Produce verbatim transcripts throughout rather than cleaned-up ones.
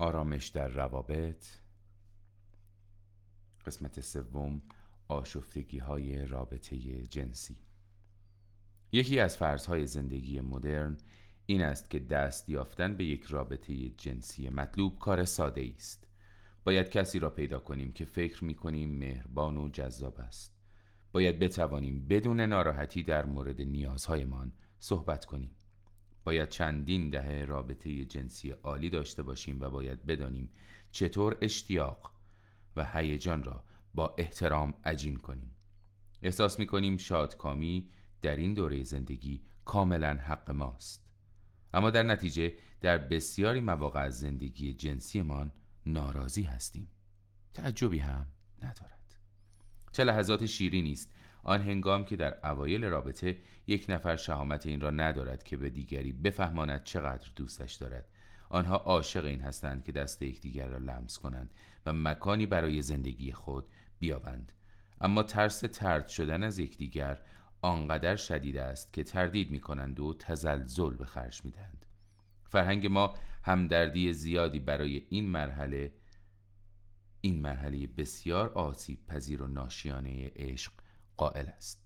آرامش در روابط، قسمت سوم، آشفتگی های رابطه جنسی. یکی از فرض‌های زندگی مدرن این است که دست یافتن به یک رابطه جنسی مطلوب کار ساده است. باید کسی را پیدا کنیم که فکر می‌کنیم مهربان و جذاب است. باید بتوانیم بدون ناراحتی در مورد نیازهایمان صحبت کنیم. باید چندین دهه رابطه جنسی عالی داشته باشیم و باید بدانیم چطور اشتیاق و هیجان را با احترام عجین کنیم. احساس می‌کنیم شادکامی در این دوره زندگی کاملاً حق ماست. اما در نتیجه در بسیاری مواقع از زندگی جنسیمان ناراضی هستیم. تعجبی هم ندارد. چه لحظات شیرینی است آن هنگام که در اوایل رابطه یک نفر شهامت این را ندارد که به دیگری بفهماند چقدر دوستش دارد. آنها عاشق این هستند که دست یکدیگر را لمس کنند و مکانی برای زندگی خود بیابند. اما ترس طرد شدن از یکدیگر آنقدر شدید است که تردید می کنند و تزلزل به خرج می دهند. فرهنگ ما همدردی زیادی برای این مرحله این مرحله بسیار آسیب پذیر و ناشیانه عشق قائل است.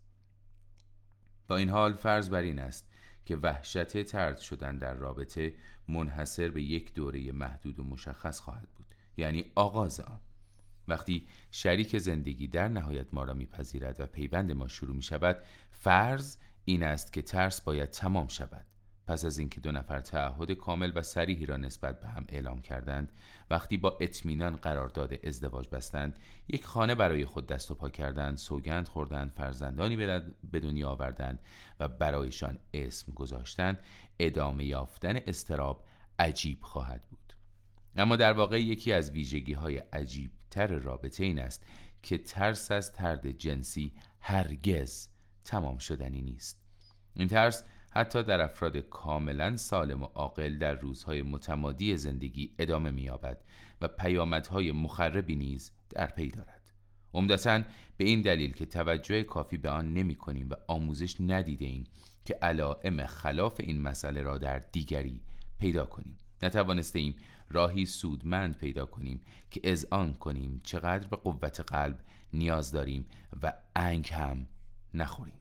با این حال فرض بر این است که وحشت طرد شدن در رابطه منحصر به یک دوره محدود و مشخص خواهد بود، یعنی آغاز آن. وقتی شریک زندگی در نهایت ما را میپذیرد و پیوند ما شروع می شود، فرض این است که ترس باید تمام شود. پس از اینکه دو نفر تعهد کامل و صریحی را نسبت به هم اعلام کردند، وقتی با اطمینان قرارداد ازدواج بستند، یک خانه برای خود دست و پا کردند، سوگند خوردند، فرزندانی به دنیا آوردند و برایشان اسم گذاشتند، ادامه یافتن اضطراب عجیب خواهد بود. اما در واقع یکی از ویژگی‌های عجیب تر رابطه این است که ترس از طرد جنسی هرگز تمام شدنی نیست. این ترس حتی در افراد کاملا سالم و عاقل در روزهای متمادی زندگی ادامه می‌یابد و پیامدهای مخربی نیز در پی دارد. عمدتاً به این دلیل که توجه کافی به آن نمی‌کنیم و آموزش ندیده‌ایم که علائم خلاف این مسئله را در دیگری پیدا کنیم. نتوانستیم راهی سودمند پیدا کنیم که اذعان کنیم چقدر به قوت قلب نیاز داریم و انگ هم نخوریم.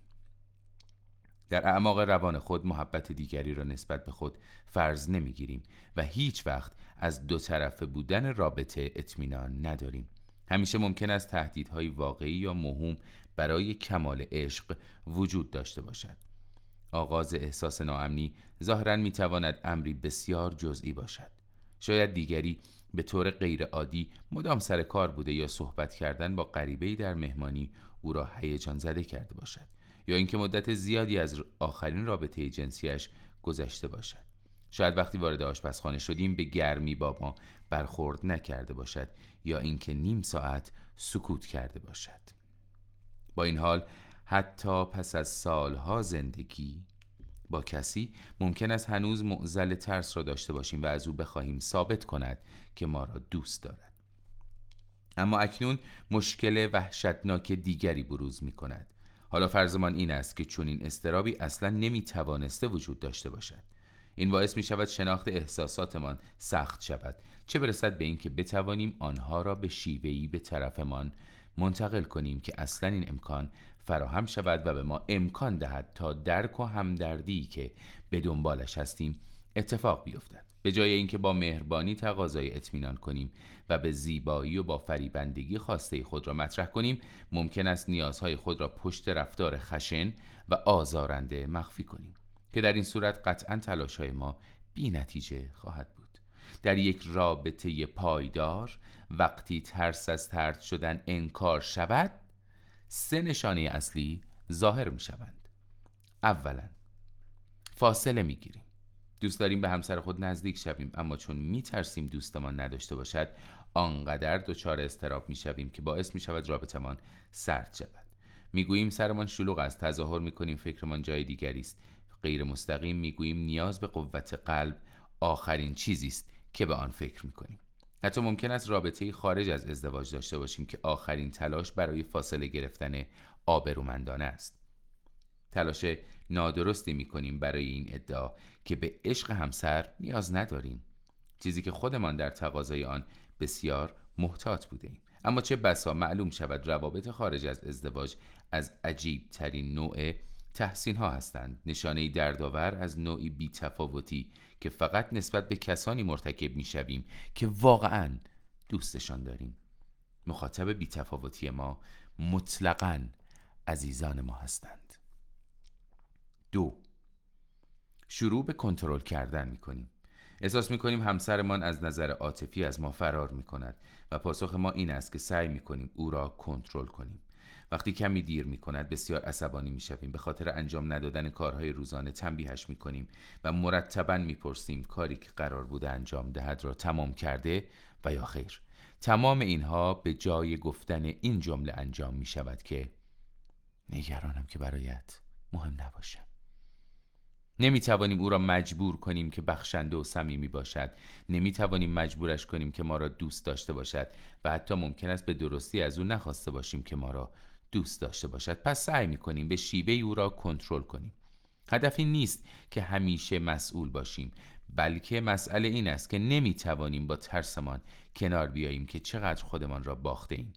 در اعماق روان خود محبت دیگری را نسبت به خود فرض نمیگیریم و هیچ وقت از دو طرفه بودن رابطه اطمینان نداریم. همیشه ممکن است تهدیدهای واقعی یا مهم برای کمال عشق وجود داشته باشد. آغاز احساس ناامنی ظاهراً میتواند امری بسیار جزئی باشد. شاید دیگری به طور غیرعادی مدام سر کار بوده یا صحبت کردن با غریبه‌ای در مهمانی او را هیجان زده کرده باشد، یا اینکه مدت زیادی از آخرین رابطه جنسیش گذشته باشد. شاید وقتی وارد آشپزخانه شدیم به گرمی با ما برخورد نکرده باشد، یا اینکه نیم ساعت سکوت کرده باشد. با این حال حتی پس از سالها زندگی با کسی ممکن است هنوز معضل ترس را داشته باشیم و از او بخواهیم ثابت کند که ما را دوست دارد. اما اکنون مشکل وحشتناک دیگری بروز می کند. حالا فرضمان این است که چون این اضطرابی اصلا نمی توانسته وجود داشته باشد. این باعث می شود شناخت احساساتمان سخت شود، چه برسد به این که بتوانیم آنها را به شیوهی به طرفمان منتقل کنیم که اصلا این امکان فراهم شود و به ما امکان دهد تا درک و همدردی که به دنبالش هستیم اتفاق بیفتد. به جای اینکه با مهربانی تقاضای اطمینان کنیم و به زیبایی و با فریبندگی خواسته خود را مطرح کنیم، ممکن است نیازهای خود را پشت رفتار خشن و آزارنده مخفی کنیم که در این صورت قطعاً تلاش‌های ما بی نتیجه خواهد بود. در یک رابطه پایدار وقتی ترس از طرد شدن انکار شود، سه نشانه اصلی ظاهر می شوند. اولا، فاصله می گیریم. دوست داریم به همسر خود نزدیک شویم، اما چون می ترسیم دوستمان نداشته باشد، آنقدر دچار اضطراب می شویم که باعث می شود رابطمان سرد شود. می گوییم سرمان شلوغ است، تظاهر می کنیم فکرمان جای دیگری است. غیر مستقیم می گوییم نیاز به قوت قلب آخرین چیزی است که به آن فکر می کنیم. حتی ممکن است رابطه‌ای خارج از ازدواج داشته باشیم که آخرین تلاش برای فاصله گرفتن آبرومندانه است. تلاش نادرستی می کنیم برای این ادعا که به عشق همسر نیاز نداریم. چیزی که خودمان در تقاضای آن بسیار محتاط بودیم. اما چه بسا معلوم شود روابط خارج از ازدواج از عجیب ترین نوع تحسین ها هستند، نشانه دردآور از نوعی بی‌تفاوتی که فقط نسبت به کسانی مرتکب میشویم که واقعاً دوستشان داریم. مخاطب بی‌تفاوتی ما مطلقاً عزیزان ما هستند. دو، شروع به کنترل کردن می‌کنیم. احساس می‌کنیم همسرمان از نظر عاطفی از ما فرار می‌کند و پاسخ ما این است که سعی می‌کنیم او را کنترل کنیم. وقتی کمی دیر می‌کند بسیار عصبانی می‌شویم، به خاطر انجام ندادن کارهای روزانه تنبیهش می‌کنیم و مرتباً می‌پرسیم کاری که قرار بوده انجام دهد را تمام کرده و یا خیر. تمام اینها به جای گفتن این جمله انجام می‌شود که نگرانم که برایت مهم نباشم. نمی‌توانیم او را مجبور کنیم که بخشنده و صمیمی باشد، نمی‌توانیم مجبورش کنیم که ما را دوست داشته باشد و حتی ممکن است به درستی از او نخواسته باشیم که ما را دوست داشته باشد. پس سعی می‌کنیم به شیوه او را کنترل کنیم. هدف این نیست که همیشه مسئول باشیم، بلکه مسئله این است که نمی‌توانیم با ترسمان کنار بیاییم که چقدر خودمان را باخته‌ایم.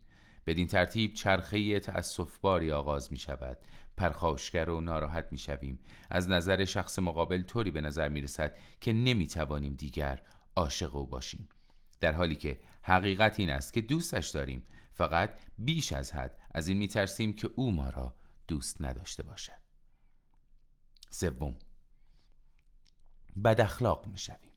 بدین ترتیب چرخه‌ای تأسف‌باری آغاز می‌شود. پرخاشگر و ناراحت می‌شویم. از نظر شخص مقابل طوری به نظر می‌رسد که نمی‌توانیم دیگر عاشق او باشیم، در حالی که حقیقت این است که دوستش داریم، فقط بیش از حد از این می‌ترسیم که او ما را دوست نداشته باشد. سوم، بد اخلاق می‌شویم.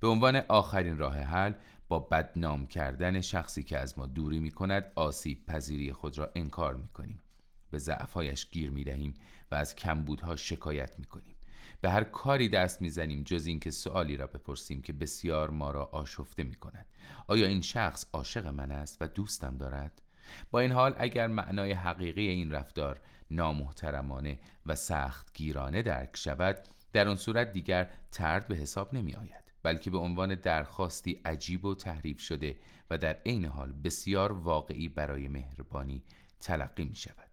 به عنوان آخرین راه حل، با بدنام کردن شخصی که از ما دوری می‌کند آسیب پذیری خود را انکار می‌کنیم. به ضعف‌هایش گیر می‌دهیم و از کمبودها شکایت می‌کنیم. به هر کاری دست می‌زنیم جز اینکه سؤالی را بپرسیم که بسیار ما را آشفته می‌کند. آیا این شخص عاشق من است و دوستم دارد؟ با این حال اگر معنای حقیقی این رفتار نامحترمانه و سخت گیرانه درک شود، در آن صورت دیگر طرد به حساب نمی‌آید، بلکه به عنوان درخواستی عجیب و تحریف شده و در عین حال بسیار واقعی برای مهربانی تلقی می‌شود.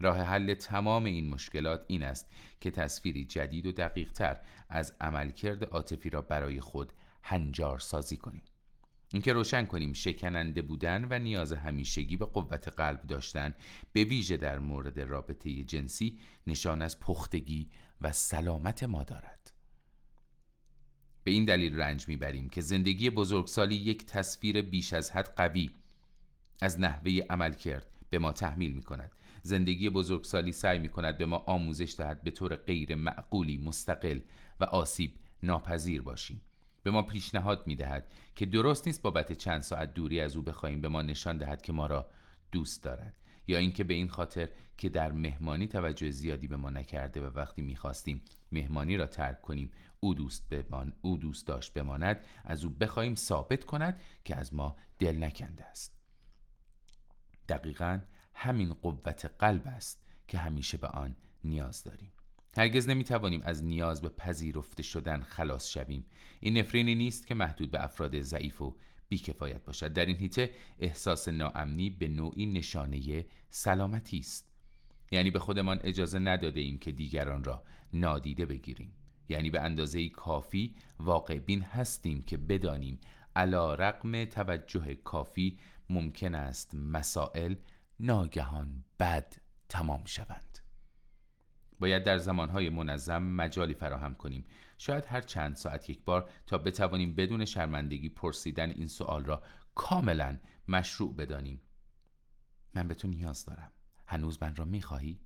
راه حل تمام این مشکلات این است که تصویری جدید و دقیق‌تر از عملکرد عاطفی را برای خود هنجار سازی کنیم. اینکه روشن کنیم شکننده بودن و نیاز همیشگی به قوت قلب داشتن، به ویژه در مورد رابطه جنسی، نشان از پختگی و سلامت ما دارد. به این دلیل رنج میبریم که زندگی بزرگسالی یک تصویر بیش از حد قوی از نحوه عملکرد به ما تحمیل میکند. زندگی بزرگسالی سعی میکند به ما آموزش دهد به طور غیر معقولی مستقل و آسیب ناپذیر باشیم. به ما پیشنهاد میدهد که درست نیست بابت چند ساعت دوری از او بخوایم به ما نشان دهد که ما را دوست دارد، یا اینکه به این خاطر که در مهمانی توجه زیادی به ما نکرده و وقتی میخواستیم مهمانی را ترک کنیم او دوست بمان او دوست داشت بماند، از او بخوایم ثابت کند که از ما دل نکنده است. دقیقاً همین قوت قلب است که همیشه به آن نیاز داریم. هرگز نمیتوانیم از نیاز به پذیرفته شدن خلاص شویم. این نفرینی نیست که محدود به افراد ضعیف و بیکفایت باشد. در این حیطه احساس ناامنی به نوعی نشانه سلامتی است. یعنی به خودمان اجازه نداده ایم که دیگران را نادیده بگیریم. یعنی به اندازه کافی واقع بین هستیم که بدانیم علی رغم توجه کافی ممکن است مسائل ناگهان بد تمام شوند. باید در زمانهای منظم مجالی فراهم کنیم، شاید هر چند ساعت یک بار، تا بتوانیم بدون شرمندگی پرسیدن این سوال را کاملا مشروع بدانیم. من به تو نیاز دارم، هنوز من را میخواهی؟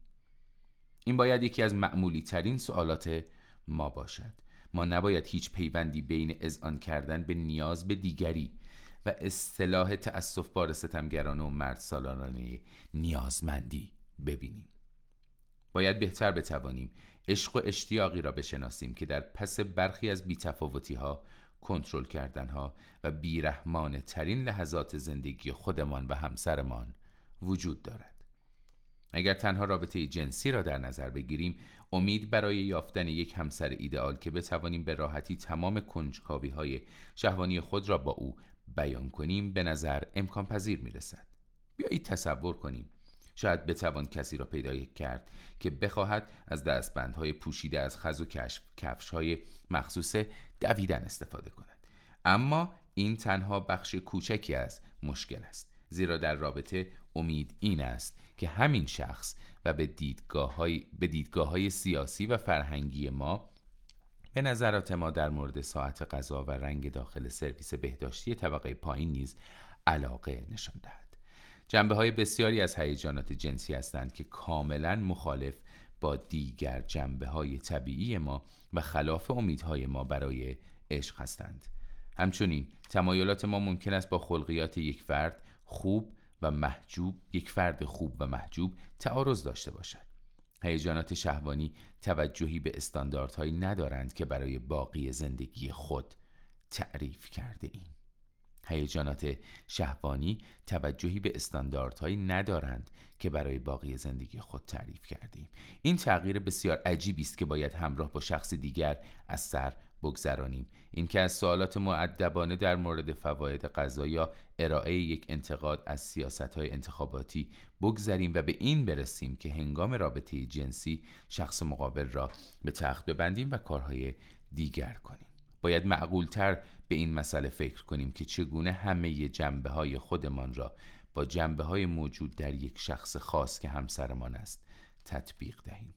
این باید یکی از معمولی ترین سوالات ما باشد. ما نباید هیچ پیوندی بین اذعان کردن به نیاز به دیگری و اصطلاح تأسف‌بار ستمگران و مرد سالارانه نیازمندی ببینیم. باید بهتر بتوانیم عشق و اشتیاقی را بشناسیم که در پس برخی از بی‌تفاوتی‌ها، کنترل کردن‌ها و بیرحمانه ترین لحظات زندگی خودمان و همسرمان وجود دارد. اگر تنها رابطه جنسی را در نظر بگیریم، امید برای یافتن یک همسر ایدئال که بتوانیم به راحتی تمام کنجکاوی‌های شهوانی خود را با او بیان کنیم به نظر امکان پذیر می رسد. بیایید تصور کنیم. شاید بتوان کسی را پیدا کرد که بخواهد از دستبندهای پوشیده از خز و کفش‌های مخصوص دویدن استفاده کند. اما این تنها بخش کوچکی از مشکل است، زیرا در رابطه امید این است که همین شخص و به دیدگاه‌های به دیدگاه‌های سیاسی و فرهنگی ما، به نظرات ما در مورد ساعت غذا و رنگ داخل سرویس بهداشتی طبقه پایین نیز علاقه نشان دهد. جنبه‌های بسیاری از هیجانات جنسی هستند که کاملاً مخالف با دیگر جنبه‌های طبیعی ما و خلاف امیدهای ما برای عشق هستند. همچنین تمایلات ما ممکن است با خلقیات یک فرد خوب و محجوب، یک فرد خوب و محجوب تعارض داشته باشد. هیجانات شهوانی توجهی به استانداردهایی ندارند که برای باقی زندگی خود تعریف کرده ایم. هیجانات شهوانی توجهی به استانداردهایی ندارند که برای باقی زندگی خود تعریف کرده ایم. این تغییر بسیار عجیبی است که باید همراه با شخص دیگر از سر بگذرانیم. این که از سوالات مؤدبانه در مورد فواید غذا یا ارائه یک انتقاد از سیاست‌های انتخاباتی بگذریم و به این برسیم که هنگام رابطه جنسی شخص مقابل را به تخت ببندیم و کارهای دیگر کنیم. باید معقول‌تر به این مسئله فکر کنیم که چگونه همه جنبه‌های خودمان را با جنبه‌های موجود در یک شخص خاص که همسرمان است تطبیق دهیم.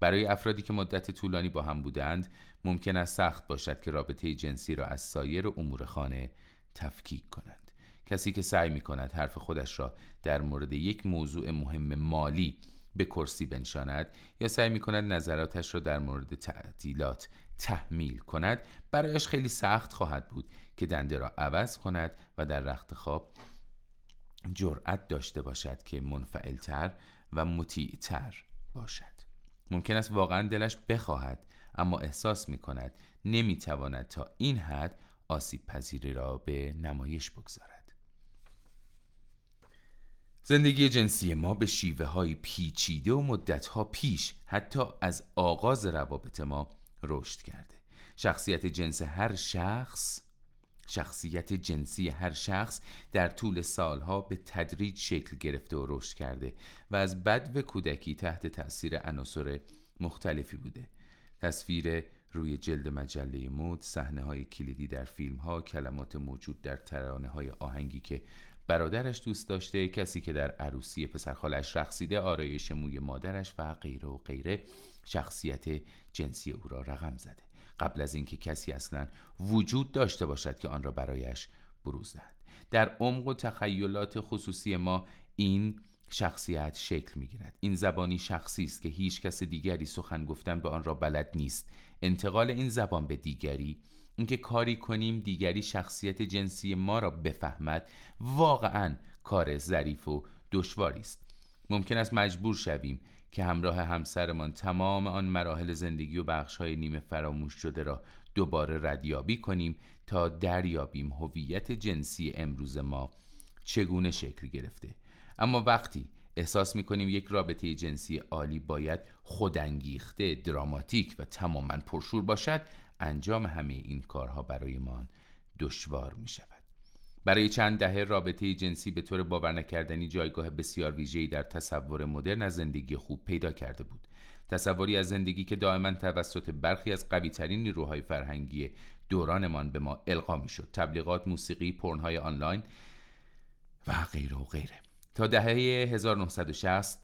برای افرادی که مدت طولانی با هم بودند، ممکن است سخت باشد که رابطه جنسی را از سایر امور خانه تفکیک کنند. کسی که سعی می‌کند حرف خودش را در مورد یک موضوع مهم مالی به کرسی بنشاند یا سعی می‌کند نظراتش را در مورد تعدیلات تحمیل کند، برایش خیلی سخت خواهد بود که دنده را عوض کند و در رخت خواب جرأت داشته باشد که منفعل‌تر و مطیع‌تر باشد. ممکن است واقعا دلش بخواهد، اما احساس می کند نمی تواند تا این حد آسیب پذیری را به نمایش بگذارد. زندگی جنسی ما به شیوه های پیچیده و مدت ها پیش حتی از آغاز روابط ما رشد کرده. شخصیت جنس هر شخص شخصیت جنسی هر شخص در طول سالها به تدریج شکل گرفته و رشد کرده و از بدو کودکی تحت تأثیر عناصر مختلفی بوده. تصویر روی جلد مجله مد، صحنه‌های کلیدی در فیلم‌ها، کلمات موجود در ترانه‌های آهنگی که برادرش دوست داشته، کسی که در عروسی پسرخالش رقصیده، آرایش موی مادرش و غیره و غیره شخصیت جنسی او را رقم زده، قبل از اینکه کسی اصلا وجود داشته باشد که آن را برایش بروز دهد. در عمق و تخیلات خصوصی ما این شخصیت شکل می‌گیرد. این زبانی شخصی است که هیچ کس دیگری سخن گفتن به آن را بلد نیست. انتقال این زبان به دیگری، اینکه کاری کنیم دیگری شخصیت جنسی ما را بفهمد، واقعاً کار ظریف و دشواری است. ممکن است مجبور شویم که همراه همسرمان تمام آن مراحل زندگی و بخش‌های نیمه فراموش شده را دوباره ردیابی کنیم تا دریابیم هویت جنسی امروز ما چگونه شکل گرفته. اما وقتی احساس می‌کنیم یک رابطه جنسی عالی باید خودانگیخته، دراماتیک و تماماً پرشور باشد، انجام همه این کارها برایمان دشوار می‌شود. برای چند دهه رابطه جنسی به طور باورنکردنی جایگاه بسیار ویژه‌ای در تصور مدرن از زندگی خوب پیدا کرده بود. تصوری از زندگی که دائما توسط برخی از قوی‌ترین نیروهای فرهنگی دورانمان به ما القا می‌شد. تبلیغات، موسیقی، پورن‌های آنلاین و غیره و غیره. تا دهه هزار و نهصد و شصت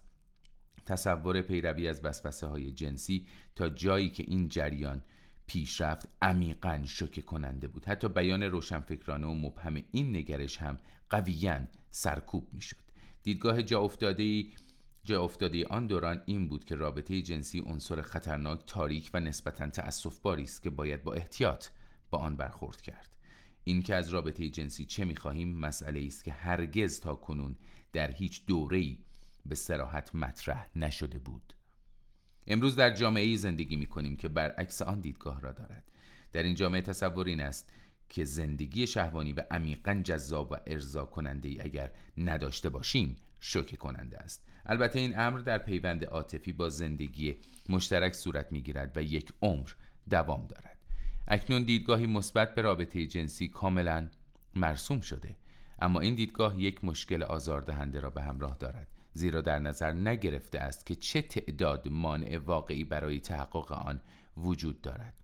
تصور پیروی از وسوسه‌های جنسی تا جایی که این جریان پیشرفت عمیقاً شوکه کننده بود. حتی بیان روشنفکرانه و مبهم این نگرش هم قویاً سرکوب می‌شد. دیدگاه جا افتاده‌ای جا افتاده آن دوران این بود که رابطه جنسی عنصر خطرناک، تاریک و نسبتاً تأسف‌باری است که باید با احتیاط با آن برخورد کرد. این که از رابطه جنسی چه می‌خواهیم مسئله‌ای است که هرگز تاکنون در هیچ دوره‌ای به صراحت مطرح نشده بود. امروز در جامعه‌ای زندگی می‌کنیم که برعکس آن دیدگاه را دارد. در این جامعه تصور این است که زندگی شهوانی و عمیقاً جذاب و ارضا کننده‌ای اگر نداشته باشیم شوکه کننده است. البته این امر در پیوند عاطفی با زندگی مشترک صورت می‌گیرد و یک عمر دوام دارد. اکنون دیدگاهی مثبت به رابطه جنسی کاملاً مرسوم شده، اما این دیدگاه یک مشکل آزاردهنده را به همراه دارد، زیرا در نظر نگرفته است که چه تعداد مانع واقعی برای تحقق آن وجود دارد.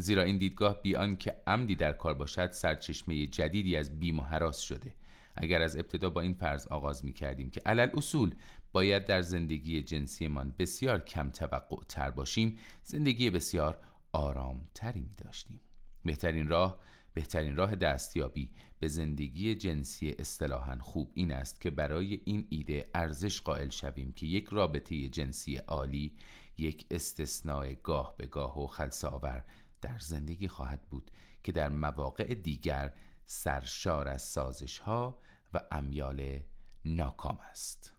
زیرا این دیدگاه بیان که عمدی در کار باشد سرچشمه جدیدی از بیم و هراس شده. اگر از ابتدا با این فرض آغاز می کردیم که علل اصول باید در زندگی جنسیمان بسیار کم توقع تر باشیم، زندگی بسیار آرام تری می داشتیم. بهترین راه بهترین راه دستیابی به زندگی جنسی اصطلاحاً خوب این است که برای این ایده ارزش قائل شویم که یک رابطه جنسی عالی یک استثناء گاه به گاه و خلسه‌آور در زندگی خواهد بود که در مواقع دیگر سرشار از سازش‌ها و امیال ناکام است.